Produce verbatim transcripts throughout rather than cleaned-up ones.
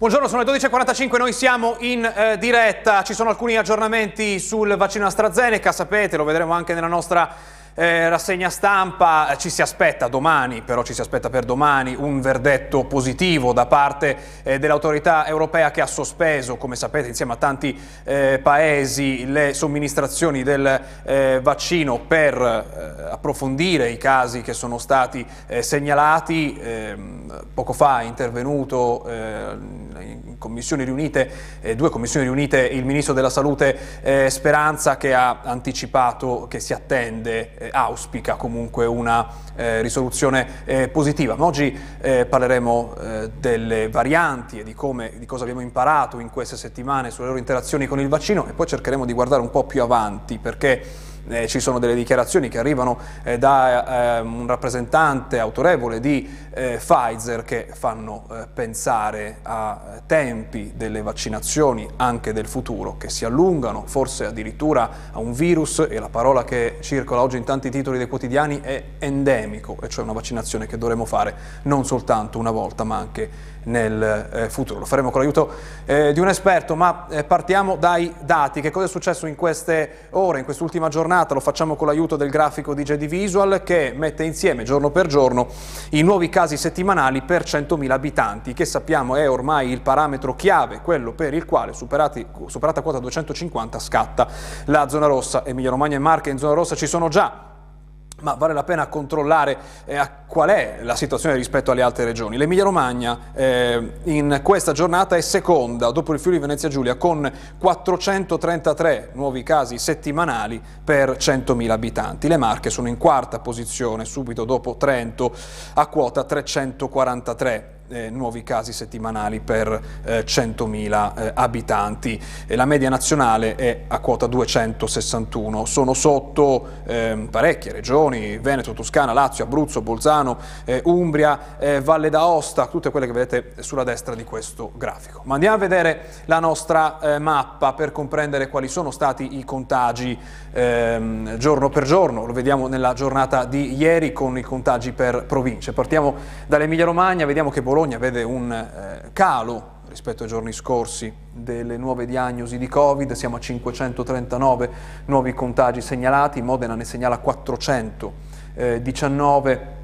Buongiorno, sono le dodici e quarantacinque, noi siamo in eh, diretta, ci sono alcuni aggiornamenti sul vaccino AstraZeneca, sapete, lo vedremo anche nella nostra Eh, rassegna stampa, ci si aspetta domani, però ci si aspetta per domani un verdetto positivo da parte eh, dell'autorità europea che ha sospeso, come sapete, insieme a tanti eh, paesi le somministrazioni del eh, vaccino per eh, approfondire i casi che sono stati eh, segnalati. Eh, poco fa è intervenuto eh, in commissioni riunite, eh, due commissioni riunite, il ministro della Salute eh, Speranza, che ha anticipato che si attende Eh, auspica comunque una eh, risoluzione eh, positiva. Ma oggi eh, parleremo eh, delle varianti e di, come, di cosa abbiamo imparato in queste settimane sulle loro interazioni con il vaccino, e poi cercheremo di guardare un po' più avanti, perché eh, ci sono delle dichiarazioni che arrivano eh, da eh, un rappresentante autorevole di eh, Pfizer che fanno eh, pensare a tempi delle vaccinazioni, anche del futuro, che si allungano, forse addirittura a un virus, e la parola che circola oggi in tanti titoli dei quotidiani è endemico, e cioè una vaccinazione che dovremo fare non soltanto una volta ma anche nel eh, futuro. Lo faremo con l'aiuto eh, di un esperto, ma eh, partiamo dai dati. Che cosa è successo in queste ore, in quest'ultima giornata? Lo facciamo con l'aiuto del grafico di G E D I Visual, che mette insieme giorno per giorno i nuovi casi settimanali per centomila abitanti, che sappiamo è ormai il parametro chiave, quello per il quale superati, superata quota duecentocinquanta scatta la zona rossa. Emilia-Romagna e Marche in zona rossa ci sono già, ma vale la pena controllare eh, a qual è la situazione rispetto alle altre regioni. L'Emilia-Romagna eh, in questa giornata è seconda dopo il Friuli Venezia Giulia, con quattrocentotrentatré nuovi casi settimanali per centomila abitanti. Le Marche sono in quarta posizione, subito dopo Trento, a quota trecentoquarantatré Eh, nuovi casi settimanali per eh, centomila eh, abitanti. E la media nazionale è a quota duecentosessantuno. Sono sotto eh, parecchie regioni: Veneto, Toscana, Lazio, Abruzzo, Bolzano, eh, Umbria, eh, Valle d'Aosta, tutte quelle che vedete sulla destra di questo grafico. Ma andiamo a vedere la nostra eh, mappa per comprendere quali sono stati i contagi eh, giorno per giorno. Lo vediamo nella giornata di ieri con i contagi per province. Partiamo dall'Emilia-Romagna, vediamo che Bologna Bologna vede un eh, calo rispetto ai giorni scorsi delle nuove diagnosi di Covid, siamo a cinquecentotrentanove nuovi contagi segnalati, Modena ne segnala quattrocentodiciannove.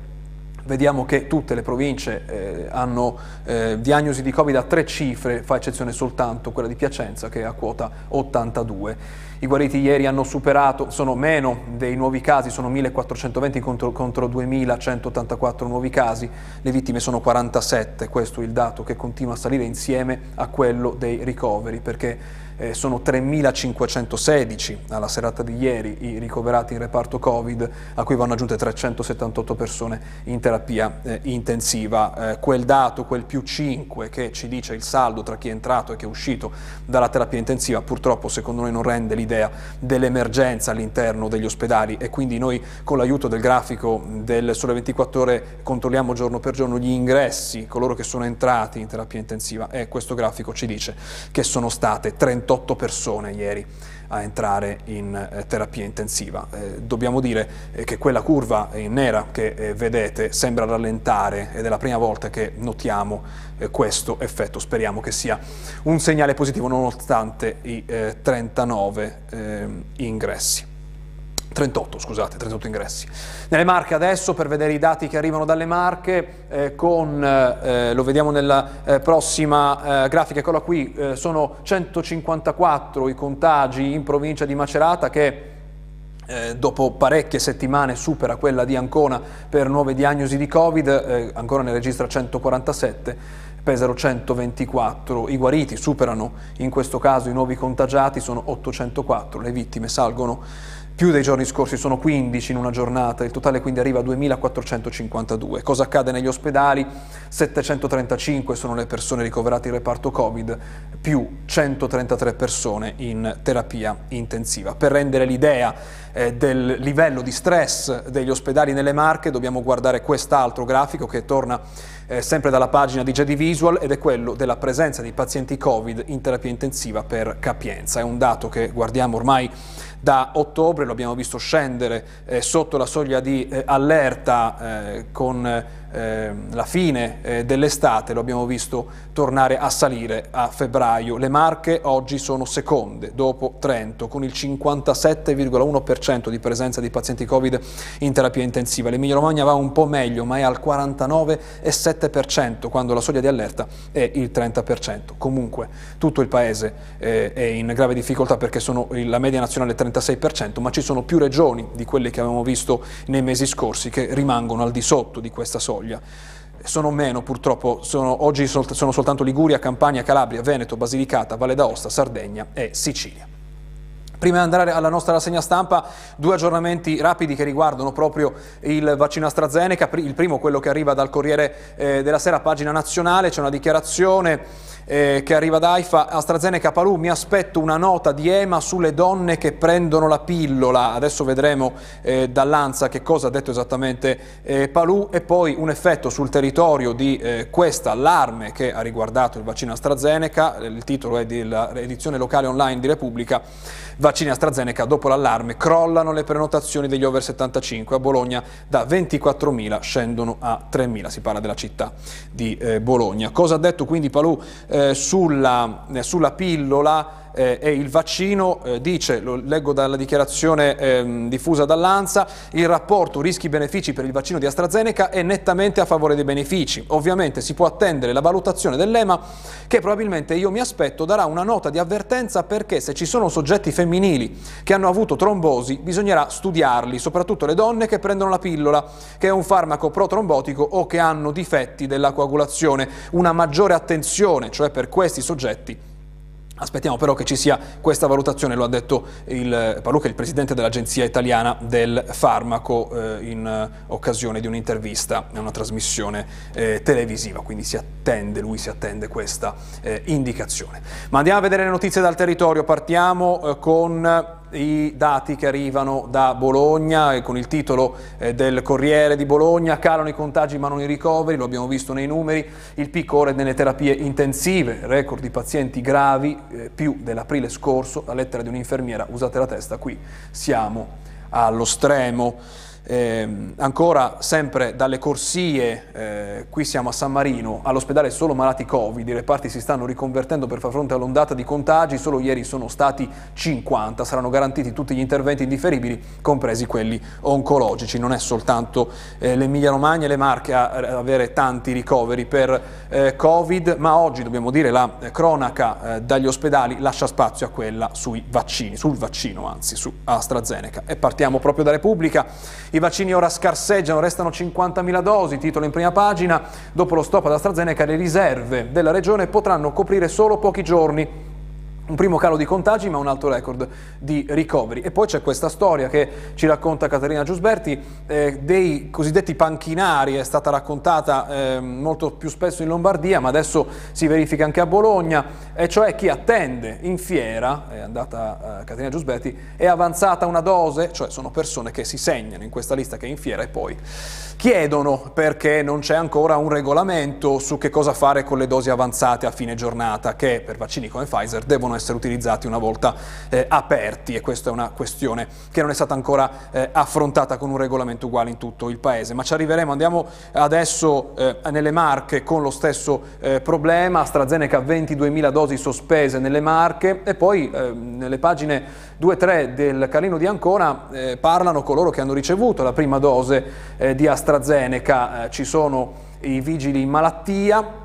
Vediamo che tutte le province eh, hanno eh, diagnosi di Covid a tre cifre, fa eccezione soltanto quella di Piacenza, che è a quota ottantadue. I guariti ieri hanno superato, sono meno dei nuovi casi, sono millequattrocentoventi contro, contro duemilacentottantaquattro nuovi casi, le vittime sono quarantasette, questo è il dato che continua a salire insieme a quello dei ricoveri, perché Eh, sono tremilacinquecentosedici alla serata di ieri i ricoverati in reparto Covid, a cui vanno aggiunte trecentosettantotto persone in terapia eh, intensiva. Eh, quel dato, quel più cinque che ci dice il saldo tra chi è entrato e chi è uscito dalla terapia intensiva, purtroppo secondo noi non rende l'idea dell'emergenza all'interno degli ospedali, e quindi noi con l'aiuto del grafico del Sole ventiquattro Ore controlliamo giorno per giorno gli ingressi, coloro che sono entrati in terapia intensiva, e questo grafico ci dice che sono state trentotto persone ieri a entrare in eh, terapia intensiva. Eh, dobbiamo dire eh, che quella curva in nera che eh, vedete sembra rallentare, ed è la prima volta che notiamo eh, questo effetto. Speriamo che sia un segnale positivo nonostante i eh, trentanove eh, ingressi. trentotto, scusate, trentotto ingressi. Nelle Marche adesso, per vedere i dati che arrivano dalle Marche, eh, con, eh, lo vediamo nella eh, prossima eh, grafica, eccola qui, eh, sono centocinquantaquattro i contagi in provincia di Macerata, che Eh, dopo parecchie settimane supera quella di Ancona per nuove diagnosi di Covid, eh, Ancona ne registra centoquarantasette, Pesaro centoventiquattro, i guariti superano in questo caso i nuovi contagiati, sono ottocentoquattro, le vittime salgono più dei giorni scorsi, sono quindici in una giornata, il totale quindi arriva a duemilaquattrocentocinquantadue. Cosa accade negli ospedali? settecentotrentacinque sono le persone ricoverate in reparto Covid, più centotrentatré persone in terapia intensiva. Per rendere l'idea del livello di stress degli ospedali nelle Marche dobbiamo guardare quest'altro grafico che torna eh, sempre dalla pagina di G E D I Visual, ed è quello della presenza di pazienti Covid in terapia intensiva per capienza. È un dato che guardiamo ormai da ottobre, lo abbiamo visto scendere eh, sotto la soglia di eh, allerta eh, con eh, la fine eh, dell'estate, lo abbiamo visto tornare a salire a febbraio. Le Marche oggi sono seconde dopo Trento con il cinquantasette virgola uno per cento di presenza di pazienti Covid in terapia intensiva. L'Emilia-Romagna va un po' meglio, ma è al quarantanove virgola sette per cento quando la soglia di allerta è il trenta per cento. Comunque tutto il paese eh, è in grave difficoltà perché sono la media nazionale è trentasei per cento, ma ci sono più regioni di quelle che avevamo visto nei mesi scorsi che rimangono al di sotto di questa soglia. Sono meno purtroppo, sono, oggi sono soltanto Liguria, Campania, Calabria, Veneto, Basilicata, Valle d'Aosta, Sardegna e Sicilia. Prima di andare alla nostra rassegna stampa, due aggiornamenti rapidi che riguardano proprio il vaccino AstraZeneca. Il primo, quello che arriva dal Corriere della Sera, pagina nazionale, c'è una dichiarazione Eh, che arriva da AIFA. AstraZeneca Palù, mi aspetto una nota di E M A sulle donne che prendono la pillola. Adesso vedremo eh, dall'ANSA che cosa ha detto esattamente eh, Palù, e poi un effetto sul territorio di eh, questa allarme che ha riguardato il vaccino AstraZeneca. Il titolo è dell'edizione locale online di Repubblica: vaccini AstraZeneca dopo l'allarme, crollano le prenotazioni degli over settantacinque, a Bologna da ventiquattromila scendono a tremila, si parla della città di eh, Bologna. Cosa ha detto quindi Palù? Eh, Sulla, sulla pillola eh, e il vaccino, eh, dice, lo leggo dalla dichiarazione eh, diffusa dall'ANSA, il rapporto rischi-benefici per il vaccino di AstraZeneca è nettamente a favore dei benefici. Ovviamente si può attendere la valutazione dell'E M A, che probabilmente, io mi aspetto, darà una nota di avvertenza, perché se ci sono soggetti femminili che hanno avuto trombosi bisognerà studiarli, soprattutto le donne che prendono la pillola, che è un farmaco protrombotico, o che hanno difetti della coagulazione. Una maggiore attenzione, cioè per questi soggetti. Aspettiamo però che ci sia questa valutazione, lo ha detto il Palù, che è il presidente dell'Agenzia Italiana del Farmaco, eh, in occasione di un'intervista a una trasmissione eh, televisiva, quindi si attende, lui si attende questa eh, indicazione. Ma andiamo a vedere le notizie dal territorio. Partiamo eh, con i dati che arrivano da Bologna, e con il titolo del Corriere di Bologna: calano i contagi ma non i ricoveri, lo abbiamo visto nei numeri, il picco ora nelle terapie intensive, record di pazienti gravi, eh, più dell'aprile scorso. La lettera di un'infermiera: usate la testa, qui siamo allo stremo. Eh, ancora sempre dalle corsie, eh, qui siamo a San Marino, all'ospedale solo malati Covid, i reparti si stanno riconvertendo per far fronte all'ondata di contagi, solo ieri sono stati cinquanta, saranno garantiti tutti gli interventi indifferibili, compresi quelli oncologici. Non è soltanto eh, l'Emilia-Romagna e le Marche a, a avere tanti ricoveri per eh, Covid, ma oggi dobbiamo dire la eh, cronaca eh, dagli ospedali lascia spazio a quella sui vaccini, sul vaccino anzi, su AstraZeneca, e partiamo proprio da Repubblica. I vaccini ora scarseggiano, restano cinquantamila dosi, titolo in prima pagina. Dopo lo stop ad AstraZeneca, le riserve della regione potranno coprire solo pochi giorni. Un primo calo di contagi ma un alto record di ricoveri. E poi c'è questa storia che ci racconta Caterina Giusberti eh, dei cosiddetti panchinari. È stata raccontata eh, molto più spesso in Lombardia, ma adesso si verifica anche a Bologna, e cioè chi attende in fiera, è andata eh, Caterina Giusberti, è avanzata una dose, cioè sono persone che si segnano in questa lista che è in fiera e poi chiedono perché non c'è ancora un regolamento su che cosa fare con le dosi avanzate a fine giornata, che per vaccini come Pfizer devono essere utilizzati una volta eh, aperti, e questa è una questione che non è stata ancora eh, affrontata con un regolamento uguale in tutto il paese, ma ci arriveremo. Andiamo adesso eh, nelle Marche con lo stesso eh, problema. AstraZeneca ventiduemila dosi sospese nelle Marche, e poi eh, nelle pagine due tre del Carlino di Ancona eh, parlano coloro che hanno ricevuto la prima dose eh, di AstraZeneca. Eh, ci sono i vigili in malattia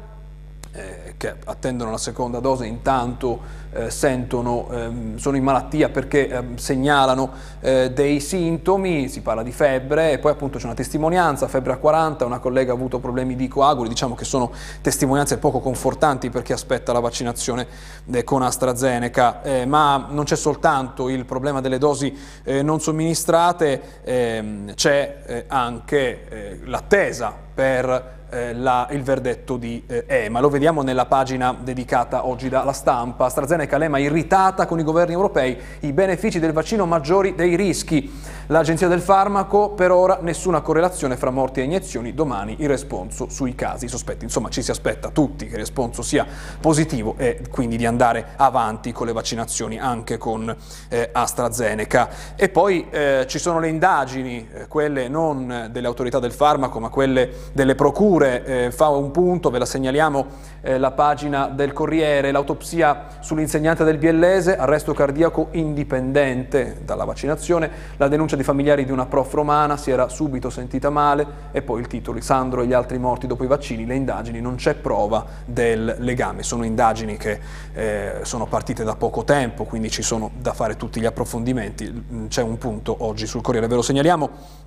eh, che attendono la seconda dose, intanto Eh, sentono, ehm, sono in malattia perché ehm, segnalano eh, dei sintomi, si parla di febbre, e poi appunto c'è una testimonianza, febbre a quaranta, una collega ha avuto problemi di coaguli. Diciamo che sono testimonianze poco confortanti per chi aspetta la vaccinazione eh, con AstraZeneca, eh, ma non c'è soltanto il problema delle dosi eh, non somministrate, ehm, c'è eh, anche eh, l'attesa per eh, la, il verdetto di eh, E M A. Lo vediamo nella pagina dedicata oggi dalla Stampa. AstraZeneca, l'E M A irritata con i governi europei, i benefici del vaccino maggiori dei rischi. L'agenzia del farmaco: per ora nessuna correlazione fra morti e iniezioni, domani il responso sui casi sospetti. Insomma, ci si aspetta tutti che il responso sia positivo e quindi di andare avanti con le vaccinazioni anche con eh, AstraZeneca. E poi eh, ci sono le indagini, eh, quelle non delle autorità del farmaco ma quelle delle procure. Eh, fa un punto, ve la segnaliamo, eh, la pagina del Corriere, l'autopsia sull'insegnante del biellese, arresto cardiaco indipendente dalla vaccinazione, la denuncia di familiari di una prof romana, si era subito sentita male, e poi il titolo: Sandro e gli altri morti dopo i vaccini, le indagini, non c'è prova del legame. Sono indagini che eh, sono partite da poco tempo, quindi ci sono da fare tutti gli approfondimenti, c'è un punto oggi sul Corriere, ve lo segnaliamo.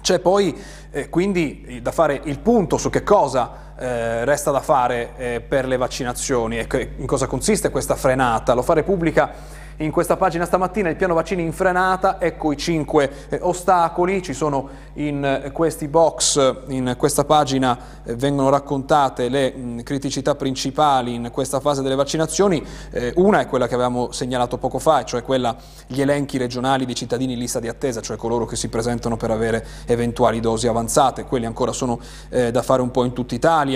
C'è poi eh, quindi da fare il punto su che cosa eh, resta da fare eh, per le vaccinazioni e che, in cosa consiste questa frenata. Lo fa Repubblica in questa pagina stamattina: il piano vaccini in frenata, ecco i cinque eh, ostacoli. Ci sono in eh, questi box, in questa pagina eh, vengono raccontate le mh, criticità principali in questa fase delle vaccinazioni. Eh, una è quella che avevamo segnalato poco fa, cioè quella gli elenchi regionali di cittadini in lista di attesa, cioè coloro che si presentano per avere eventuali dosi avanzate. Quelli ancora sono eh, da fare un po' in tutta Italia.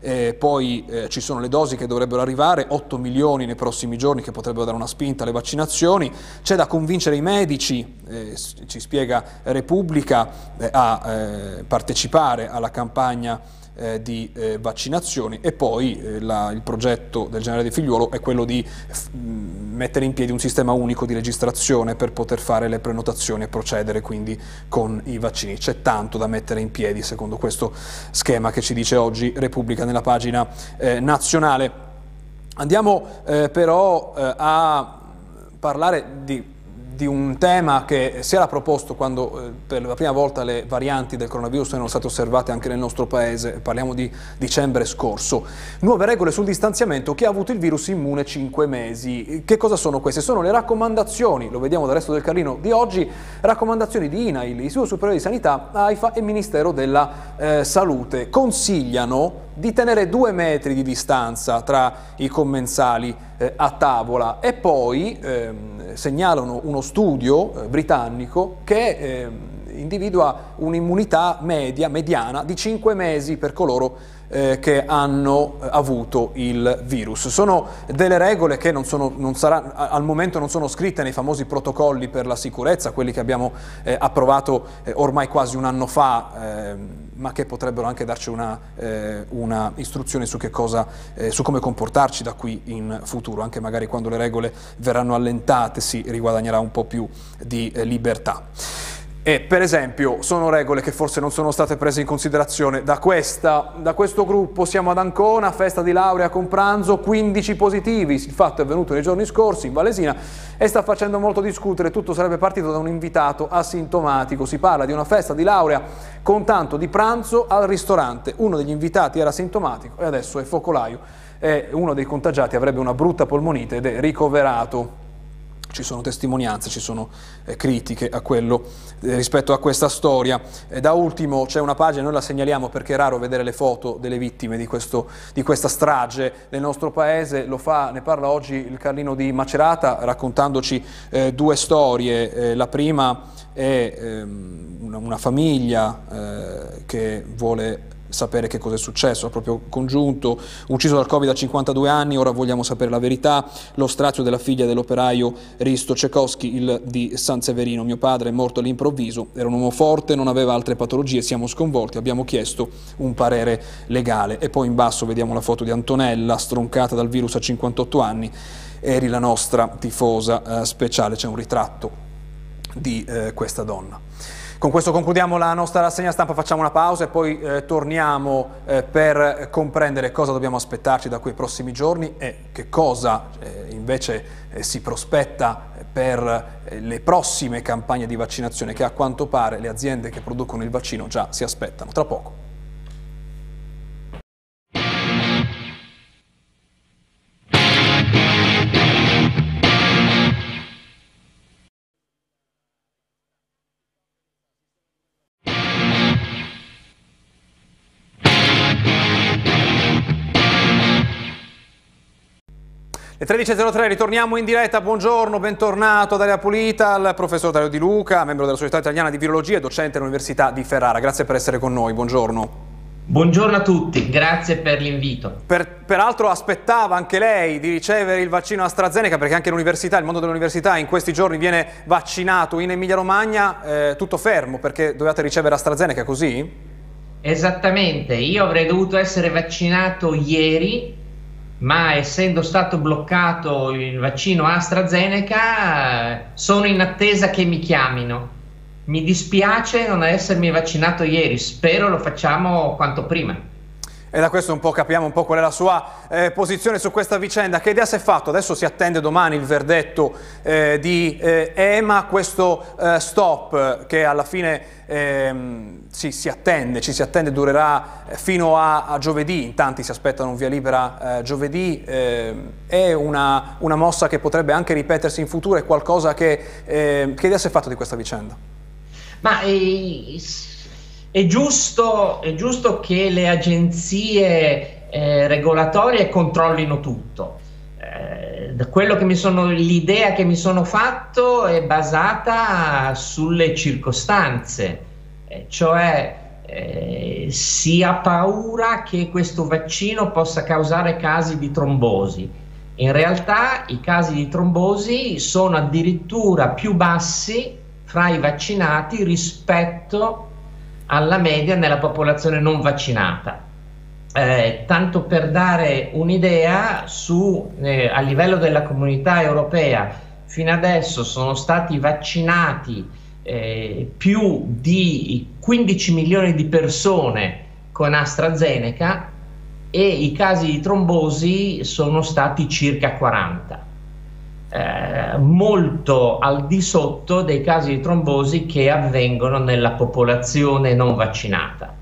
Eh, poi eh, ci sono le dosi che dovrebbero arrivare, otto milioni nei prossimi giorni, che potrebbero dare una spinta alle vaccinazioni. C'è da convincere i medici, eh, ci spiega Repubblica, eh, a eh, partecipare alla campagna eh, di eh, vaccinazioni. E poi eh, la, il progetto del generale De Figliuolo è quello di f- mettere in piedi un sistema unico di registrazione per poter fare le prenotazioni e procedere quindi con i vaccini. C'è tanto da mettere in piedi secondo questo schema che ci dice oggi Repubblica nella pagina eh, nazionale. Andiamo eh, però eh, a parlare di, di un tema che si era proposto quando eh, per la prima volta le varianti del coronavirus erano state osservate anche nel nostro paese. Parliamo di dicembre scorso. Nuove regole sul distanziamento, chi ha avuto il virus immune cinque mesi. Che cosa sono queste? Sono le raccomandazioni, lo vediamo dal Resto del Carlino di oggi, raccomandazioni di INAIL, Istituto Superiore di Sanità, AIFA e Ministero della eh, Salute. Consigliano di tenere due metri di distanza tra i commensali eh, a tavola, e poi ehm, segnalano uno studio eh, britannico che ehm, individua un'immunità media, mediana di cinque mesi per coloro eh, che hanno eh, avuto il virus. Sono delle regole che non sono, non sarà, al momento non sono scritte nei famosi protocolli per la sicurezza, quelli che abbiamo eh, approvato eh, ormai quasi un anno fa, eh, ma che potrebbero anche darci una, eh, una istruzione su che cosa, eh, su come comportarci da qui in futuro, anche magari quando le regole verranno allentate si riguadagnerà un po' più di eh, libertà. E per esempio sono regole che forse non sono state prese in considerazione da, questa, da questo gruppo. Siamo ad Ancona, festa di laurea con pranzo, quindici positivi, il fatto è avvenuto nei giorni scorsi in Valesina e sta facendo molto discutere. Tutto sarebbe partito da un invitato asintomatico, si parla di una festa di laurea con tanto di pranzo al ristorante, uno degli invitati era asintomatico e adesso è focolaio e uno dei contagiati avrebbe una brutta polmonite ed è ricoverato. Ci sono testimonianze, ci sono eh, critiche a quello, eh, rispetto a questa storia. E da ultimo c'è una pagina, noi la segnaliamo perché è raro vedere le foto delle vittime di, questo, di questa strage nel nostro paese. Lo fa, ne parla oggi il Carlino di Macerata raccontandoci eh, due storie. Eh, la prima è ehm, una, una famiglia eh, che vuole sapere che cosa è successo al proprio congiunto, ucciso dal Covid a cinquantadue anni, ora vogliamo sapere la verità. Lo strazio della figlia dell'operaio Risto Cecoschi, il di San Severino: mio padre è morto all'improvviso, era un uomo forte, non aveva altre patologie, siamo sconvolti, abbiamo chiesto un parere legale. E poi in basso vediamo la foto di Antonella, stroncata dal virus a cinquantotto anni, eri la nostra tifosa eh, speciale, c'è un ritratto di eh, questa donna. Con questo concludiamo la nostra rassegna stampa, facciamo una pausa e poi eh, torniamo eh, per comprendere cosa dobbiamo aspettarci da quei prossimi giorni e che cosa eh, invece eh, si prospetta per eh, le prossime campagne di vaccinazione che a quanto pare le aziende che producono il vaccino già si aspettano. Tra poco. Le tredici e zero tre, ritorniamo in diretta, buongiorno, bentornato ad Aria Pulita, al professor Dario Di Luca, membro della Società Italiana di Virologia e docente all'Università di Ferrara. Grazie per essere con noi, buongiorno. Buongiorno a tutti, grazie per l'invito. Per, peraltro aspettava anche lei di ricevere il vaccino AstraZeneca, perché anche l'università, il mondo dell'università in questi giorni viene vaccinato in Emilia-Romagna, eh, tutto fermo perché dovevate ricevere AstraZeneca, così? Esattamente, io avrei dovuto essere vaccinato ieri, ma essendo stato bloccato il vaccino AstraZeneca sono in attesa che mi chiamino. Mi dispiace non essermi vaccinato ieri, spero lo facciamo quanto prima. E da questo un po' capiamo un po' qual è la sua eh, posizione su questa vicenda. Che idea si è fatto? Adesso si attende domani il verdetto eh, di eh, E M A, questo eh, stop che alla fine eh, si, si attende, ci si attende, durerà fino a, a giovedì, in tanti si aspettano un via libera eh, giovedì, eh, è una, una mossa che potrebbe anche ripetersi in futuro, è qualcosa che... Eh, che idea si è fatto di questa vicenda? Ma è, è, giusto, è giusto che le agenzie eh, regolatorie controllino tutto. Eh, quello che mi sono, l'idea che mi sono fatto è basata sulle circostanze, eh, cioè eh, si ha paura che questo vaccino possa causare casi di trombosi. In realtà i casi di trombosi sono addirittura più bassi fra i vaccinati rispetto alla media nella popolazione non vaccinata. Eh, tanto per dare un'idea, eh, a livello della comunità europea, fino adesso sono stati vaccinati eh, più di quindici milioni di persone con AstraZeneca e i casi di trombosi sono stati circa quaranta. Eh, molto al di sotto dei casi di trombosi che avvengono nella popolazione non vaccinata.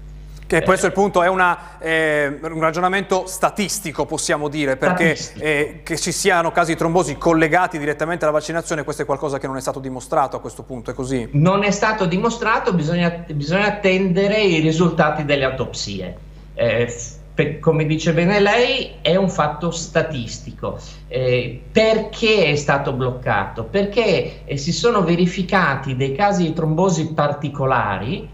Che questo è il punto, è una, eh, un ragionamento statistico, possiamo dire, perché eh, che ci siano casi di trombosi collegati direttamente alla vaccinazione, questo è qualcosa che non è stato dimostrato a questo punto, è così? Non è stato dimostrato, bisogna, bisogna attendere i risultati delle autopsie. Eh, Come dice bene lei, è un fatto statistico. Eh, perché è stato bloccato? Perché eh, si sono verificati dei casi di trombosi particolari,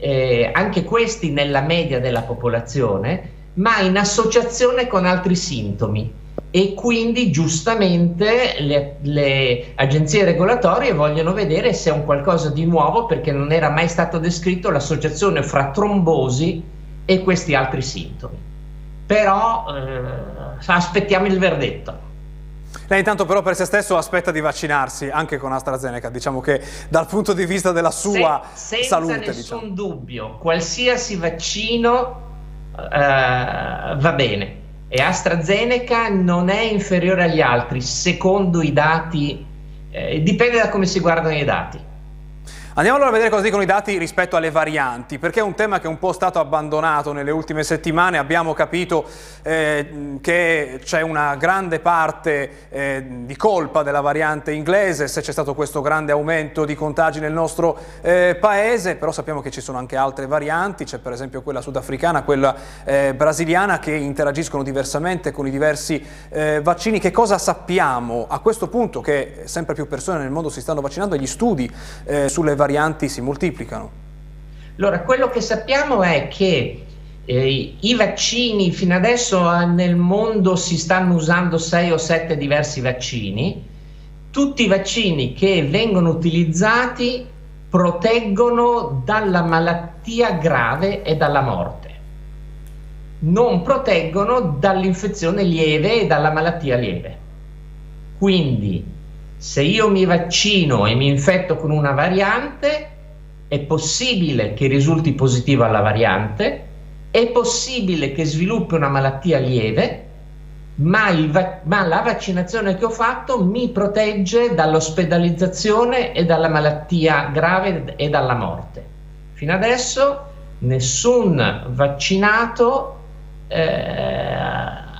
eh, anche questi nella media della popolazione, ma in associazione con altri sintomi. E quindi giustamente le, le agenzie regolatorie vogliono vedere se è un qualcosa di nuovo, perché non era mai stato descritto l'associazione fra trombosi e questi altri sintomi. Però eh, aspettiamo il verdetto. Lei intanto però per se stesso aspetta di vaccinarsi anche con AstraZeneca, diciamo che dal punto di vista della sua se, salute. Senza nessun diciamo. dubbio, qualsiasi vaccino eh, va bene, e AstraZeneca non è inferiore agli altri secondo i dati, eh, dipende da come si guardano i dati. Andiamo allora a vedere cosa dicono i dati rispetto alle varianti, perché è un tema che è un po' stato abbandonato nelle ultime settimane. Abbiamo capito eh, che c'è una grande parte eh, di colpa della variante inglese, se c'è stato questo grande aumento di contagi nel nostro eh, paese, però sappiamo che ci sono anche altre varianti, c'è per esempio quella sudafricana, quella eh, brasiliana, che interagiscono diversamente con i diversi eh, vaccini. Che cosa sappiamo a questo punto, che sempre più persone nel mondo si stanno vaccinando e gli studi eh, sulle varianti varianti si moltiplicano? Allora, quello che sappiamo è che eh, i vaccini, fino adesso nel mondo si stanno usando sei o sette diversi vaccini, tutti i vaccini che vengono utilizzati proteggono dalla malattia grave e dalla morte, non proteggono dall'infezione lieve e dalla malattia lieve. Quindi se io mi vaccino e mi infetto con una variante, è possibile che risulti positivo alla variante, è possibile che sviluppi una malattia lieve, ma, il va ma la vaccinazione che ho fatto mi protegge dall'ospedalizzazione e dalla malattia grave e dalla morte. Fino adesso nessun vaccinato eh,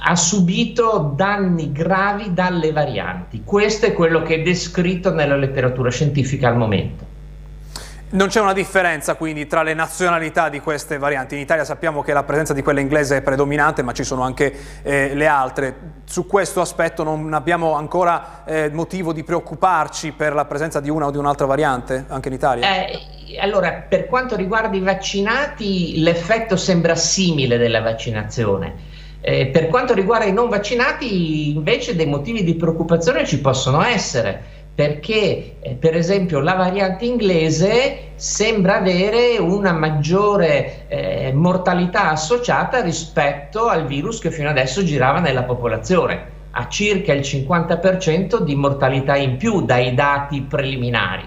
ha subito danni gravi dalle varianti. Questo è quello che è descritto nella letteratura scientifica al momento. Non c'è una differenza quindi tra le nazionalità di queste varianti. In Italia sappiamo che la presenza di quella inglese è predominante, ma ci sono anche eh, le altre. Su questo aspetto non abbiamo ancora eh, motivo di preoccuparci per la presenza di una o di un'altra variante anche in Italia? Eh, allora, per quanto riguarda i vaccinati, l'effetto sembra simile della vaccinazione. Eh, per quanto riguarda i non vaccinati, invece, dei motivi di preoccupazione ci possono essere, perché eh, per esempio la variante inglese sembra avere una maggiore eh, mortalità associata rispetto al virus che fino adesso girava nella popolazione, a circa il cinquanta per cento di mortalità in più dai dati preliminari,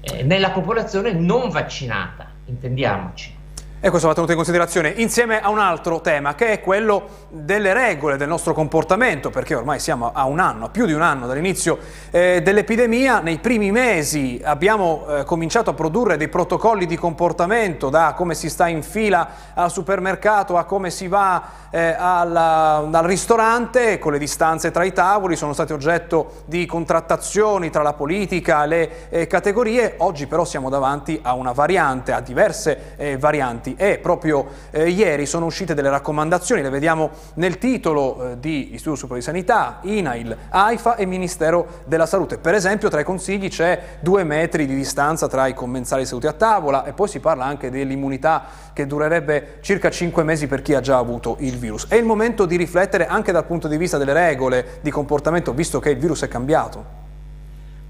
eh, nella popolazione non vaccinata, intendiamoci. E questo va tenuto in considerazione insieme a un altro tema, che è quello delle regole, del nostro comportamento, perché ormai siamo a un anno, a più di un anno dall'inizio eh, dell'epidemia. Nei primi mesi abbiamo eh, cominciato a produrre dei protocolli di comportamento, da come si sta in fila al supermercato a come si va eh, alla, al ristorante, con le distanze tra i tavoli, sono stati oggetto di contrattazioni tra la politica e le eh, categorie. Oggi però siamo davanti a una variante, a diverse eh, varianti. E proprio eh, ieri sono uscite delle raccomandazioni, le vediamo nel titolo eh, di Istituto Superiore di Sanità, INAIL, AIFA e Ministero della Salute. Per esempio tra i consigli c'è due metri di distanza tra i commensali seduti a tavola, e poi si parla anche dell'immunità che durerebbe circa cinque mesi per chi ha già avuto il virus. È il momento di riflettere anche dal punto di vista delle regole di comportamento, visto che il virus è cambiato.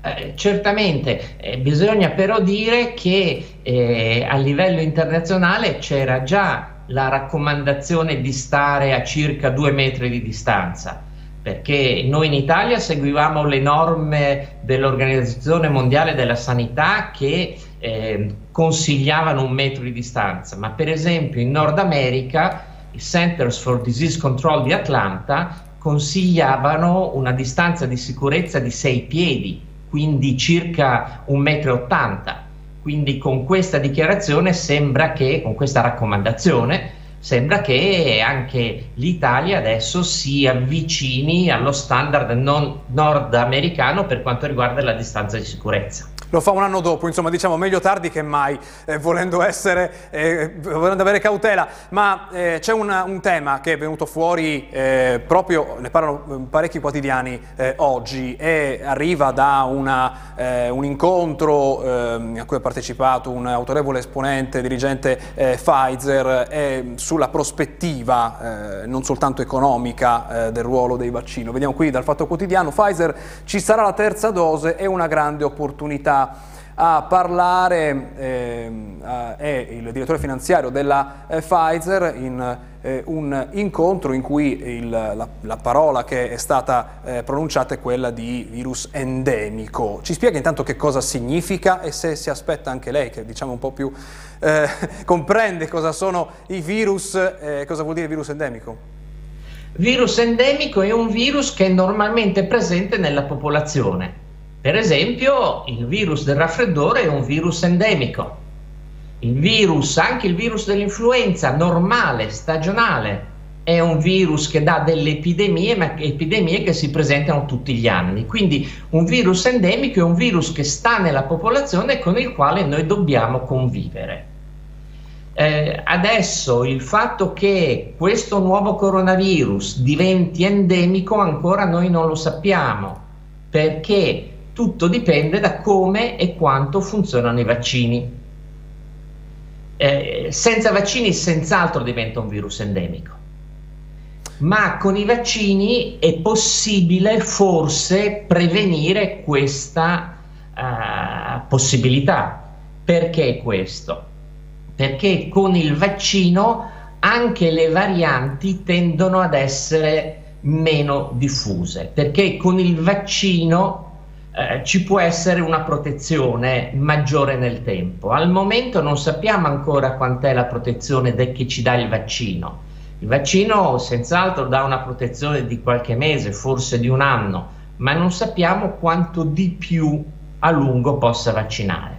Eh, certamente, eh, bisogna però dire che eh, a livello internazionale c'era già la raccomandazione di stare a circa due metri di distanza, perché noi in Italia seguivamo le norme dell'Organizzazione Mondiale della Sanità che eh, consigliavano un metro di distanza, ma per esempio in Nord America il Centers for Disease Control di Atlanta consigliavano una distanza di sicurezza di sei piedi, quindi circa un metro e ottanta. Quindi con questa dichiarazione sembra che, con questa raccomandazione, sembra che anche l'Italia adesso si avvicini allo standard non nordamericano per quanto riguarda la distanza di sicurezza. Lo fa un anno dopo, insomma, diciamo meglio tardi che mai, eh, volendo essere, eh, volendo avere cautela. Ma eh, c'è un, un tema che è venuto fuori eh, proprio, ne parlano parecchi quotidiani eh, oggi, e arriva da una, eh, un incontro eh, a cui ha partecipato un autorevole esponente, dirigente eh, Pfizer, eh, sulla prospettiva eh, non soltanto economica eh, del ruolo dei vaccini. Vediamo qui dal Fatto Quotidiano: Pfizer, ci sarà la terza dose, è una grande opportunità. A parlare eh, è il direttore finanziario della eh, Pfizer in eh, un incontro in cui il, la, la parola che è stata eh, pronunciata è quella di virus endemico. Ci spiega intanto che cosa significa e se si aspetta anche lei, che diciamo un po' più eh, comprende cosa sono i virus, eh, cosa vuol dire virus endemico? Virus endemico è un virus che è normalmente presente nella popolazione. Per esempio il virus del raffreddore è un virus endemico, il virus, anche il virus dell'influenza normale, stagionale, è un virus che dà delle epidemie, ma epidemie che si presentano tutti gli anni. Quindi un virus endemico è un virus che sta nella popolazione e con il quale noi dobbiamo convivere. Eh, adesso il fatto che questo nuovo coronavirus diventi endemico ancora noi non lo sappiamo, perché tutto dipende da come e quanto funzionano i vaccini. Eh, senza vaccini senz'altro diventa un virus endemico, ma con i vaccini è possibile forse prevenire questa uh, possibilità. Perché questo? Perché con il vaccino anche le varianti tendono ad essere meno diffuse, perché con il vaccino Eh, ci può essere una protezione maggiore nel tempo. Al momento non sappiamo ancora quant'è la protezione che ci dà il vaccino. Il vaccino senz'altro dà una protezione di qualche mese, forse di un anno, ma non sappiamo quanto di più a lungo possa vaccinare.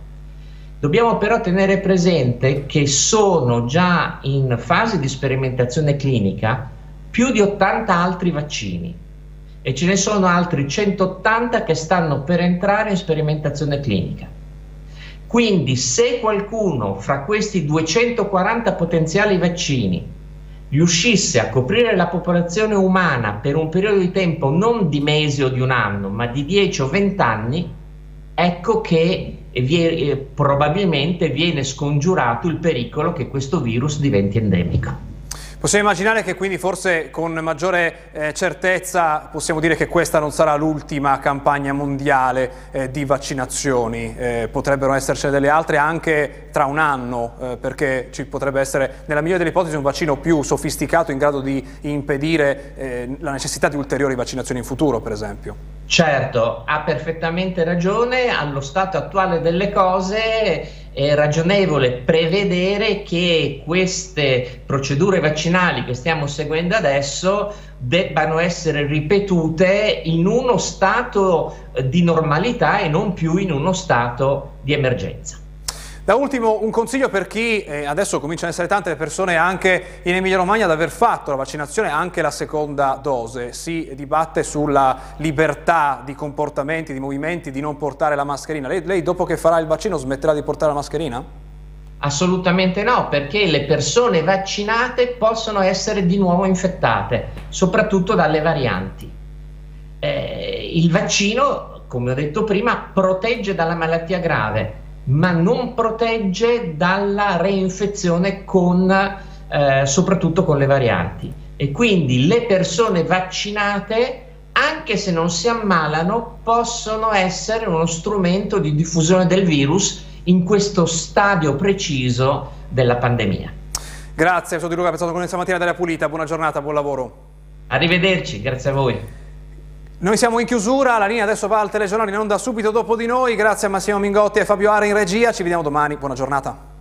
Dobbiamo però tenere presente che sono già in fase di sperimentazione clinica più di ottanta altri vaccini, e ce ne sono altri centottanta che stanno per entrare in sperimentazione clinica. Quindi se qualcuno fra questi duecentoquaranta potenziali vaccini riuscisse a coprire la popolazione umana per un periodo di tempo non di mesi o di un anno, ma di dieci o venti anni, ecco che vi è, eh, probabilmente viene scongiurato il pericolo che questo virus diventi endemico. Possiamo immaginare che quindi forse con maggiore eh, certezza possiamo dire che questa non sarà l'ultima campagna mondiale eh, di vaccinazioni, eh, potrebbero esserci delle altre anche tra un anno, eh, perché ci potrebbe essere nella migliore delle ipotesi un vaccino più sofisticato in grado di impedire eh, la necessità di ulteriori vaccinazioni in futuro, per esempio. Certo, ha perfettamente ragione. Allo stato attuale delle cose è ragionevole prevedere che queste procedure vaccinali che stiamo seguendo adesso debbano essere ripetute in uno stato di normalità e non più in uno stato di emergenza. Da ultimo un consiglio per chi, eh, adesso cominciano ad essere tante le persone anche in Emilia-Romagna ad aver fatto la vaccinazione, anche la seconda dose. Si dibatte sulla libertà di comportamenti, di movimenti, di non portare la mascherina. Lei, lei dopo che farà il vaccino smetterà di portare la mascherina? Assolutamente no, perché le persone vaccinate possono essere di nuovo infettate, soprattutto dalle varianti. Eh, il vaccino, come ho detto prima, protegge dalla malattia grave, ma non protegge dalla reinfezione con, eh, soprattutto con le varianti. E quindi le persone vaccinate, anche se non si ammalano, possono essere uno strumento di diffusione del virus in questo stadio preciso della pandemia. Grazie, sono Di Luca, pensato con noi stamattina Aria Pulita. Buona giornata, buon lavoro. Arrivederci, grazie a voi. Noi siamo in chiusura, la linea adesso va al telegiornale in onda subito dopo di noi, grazie a Massimo Mingotti e Fabio Ara in regia, ci vediamo domani, buona giornata.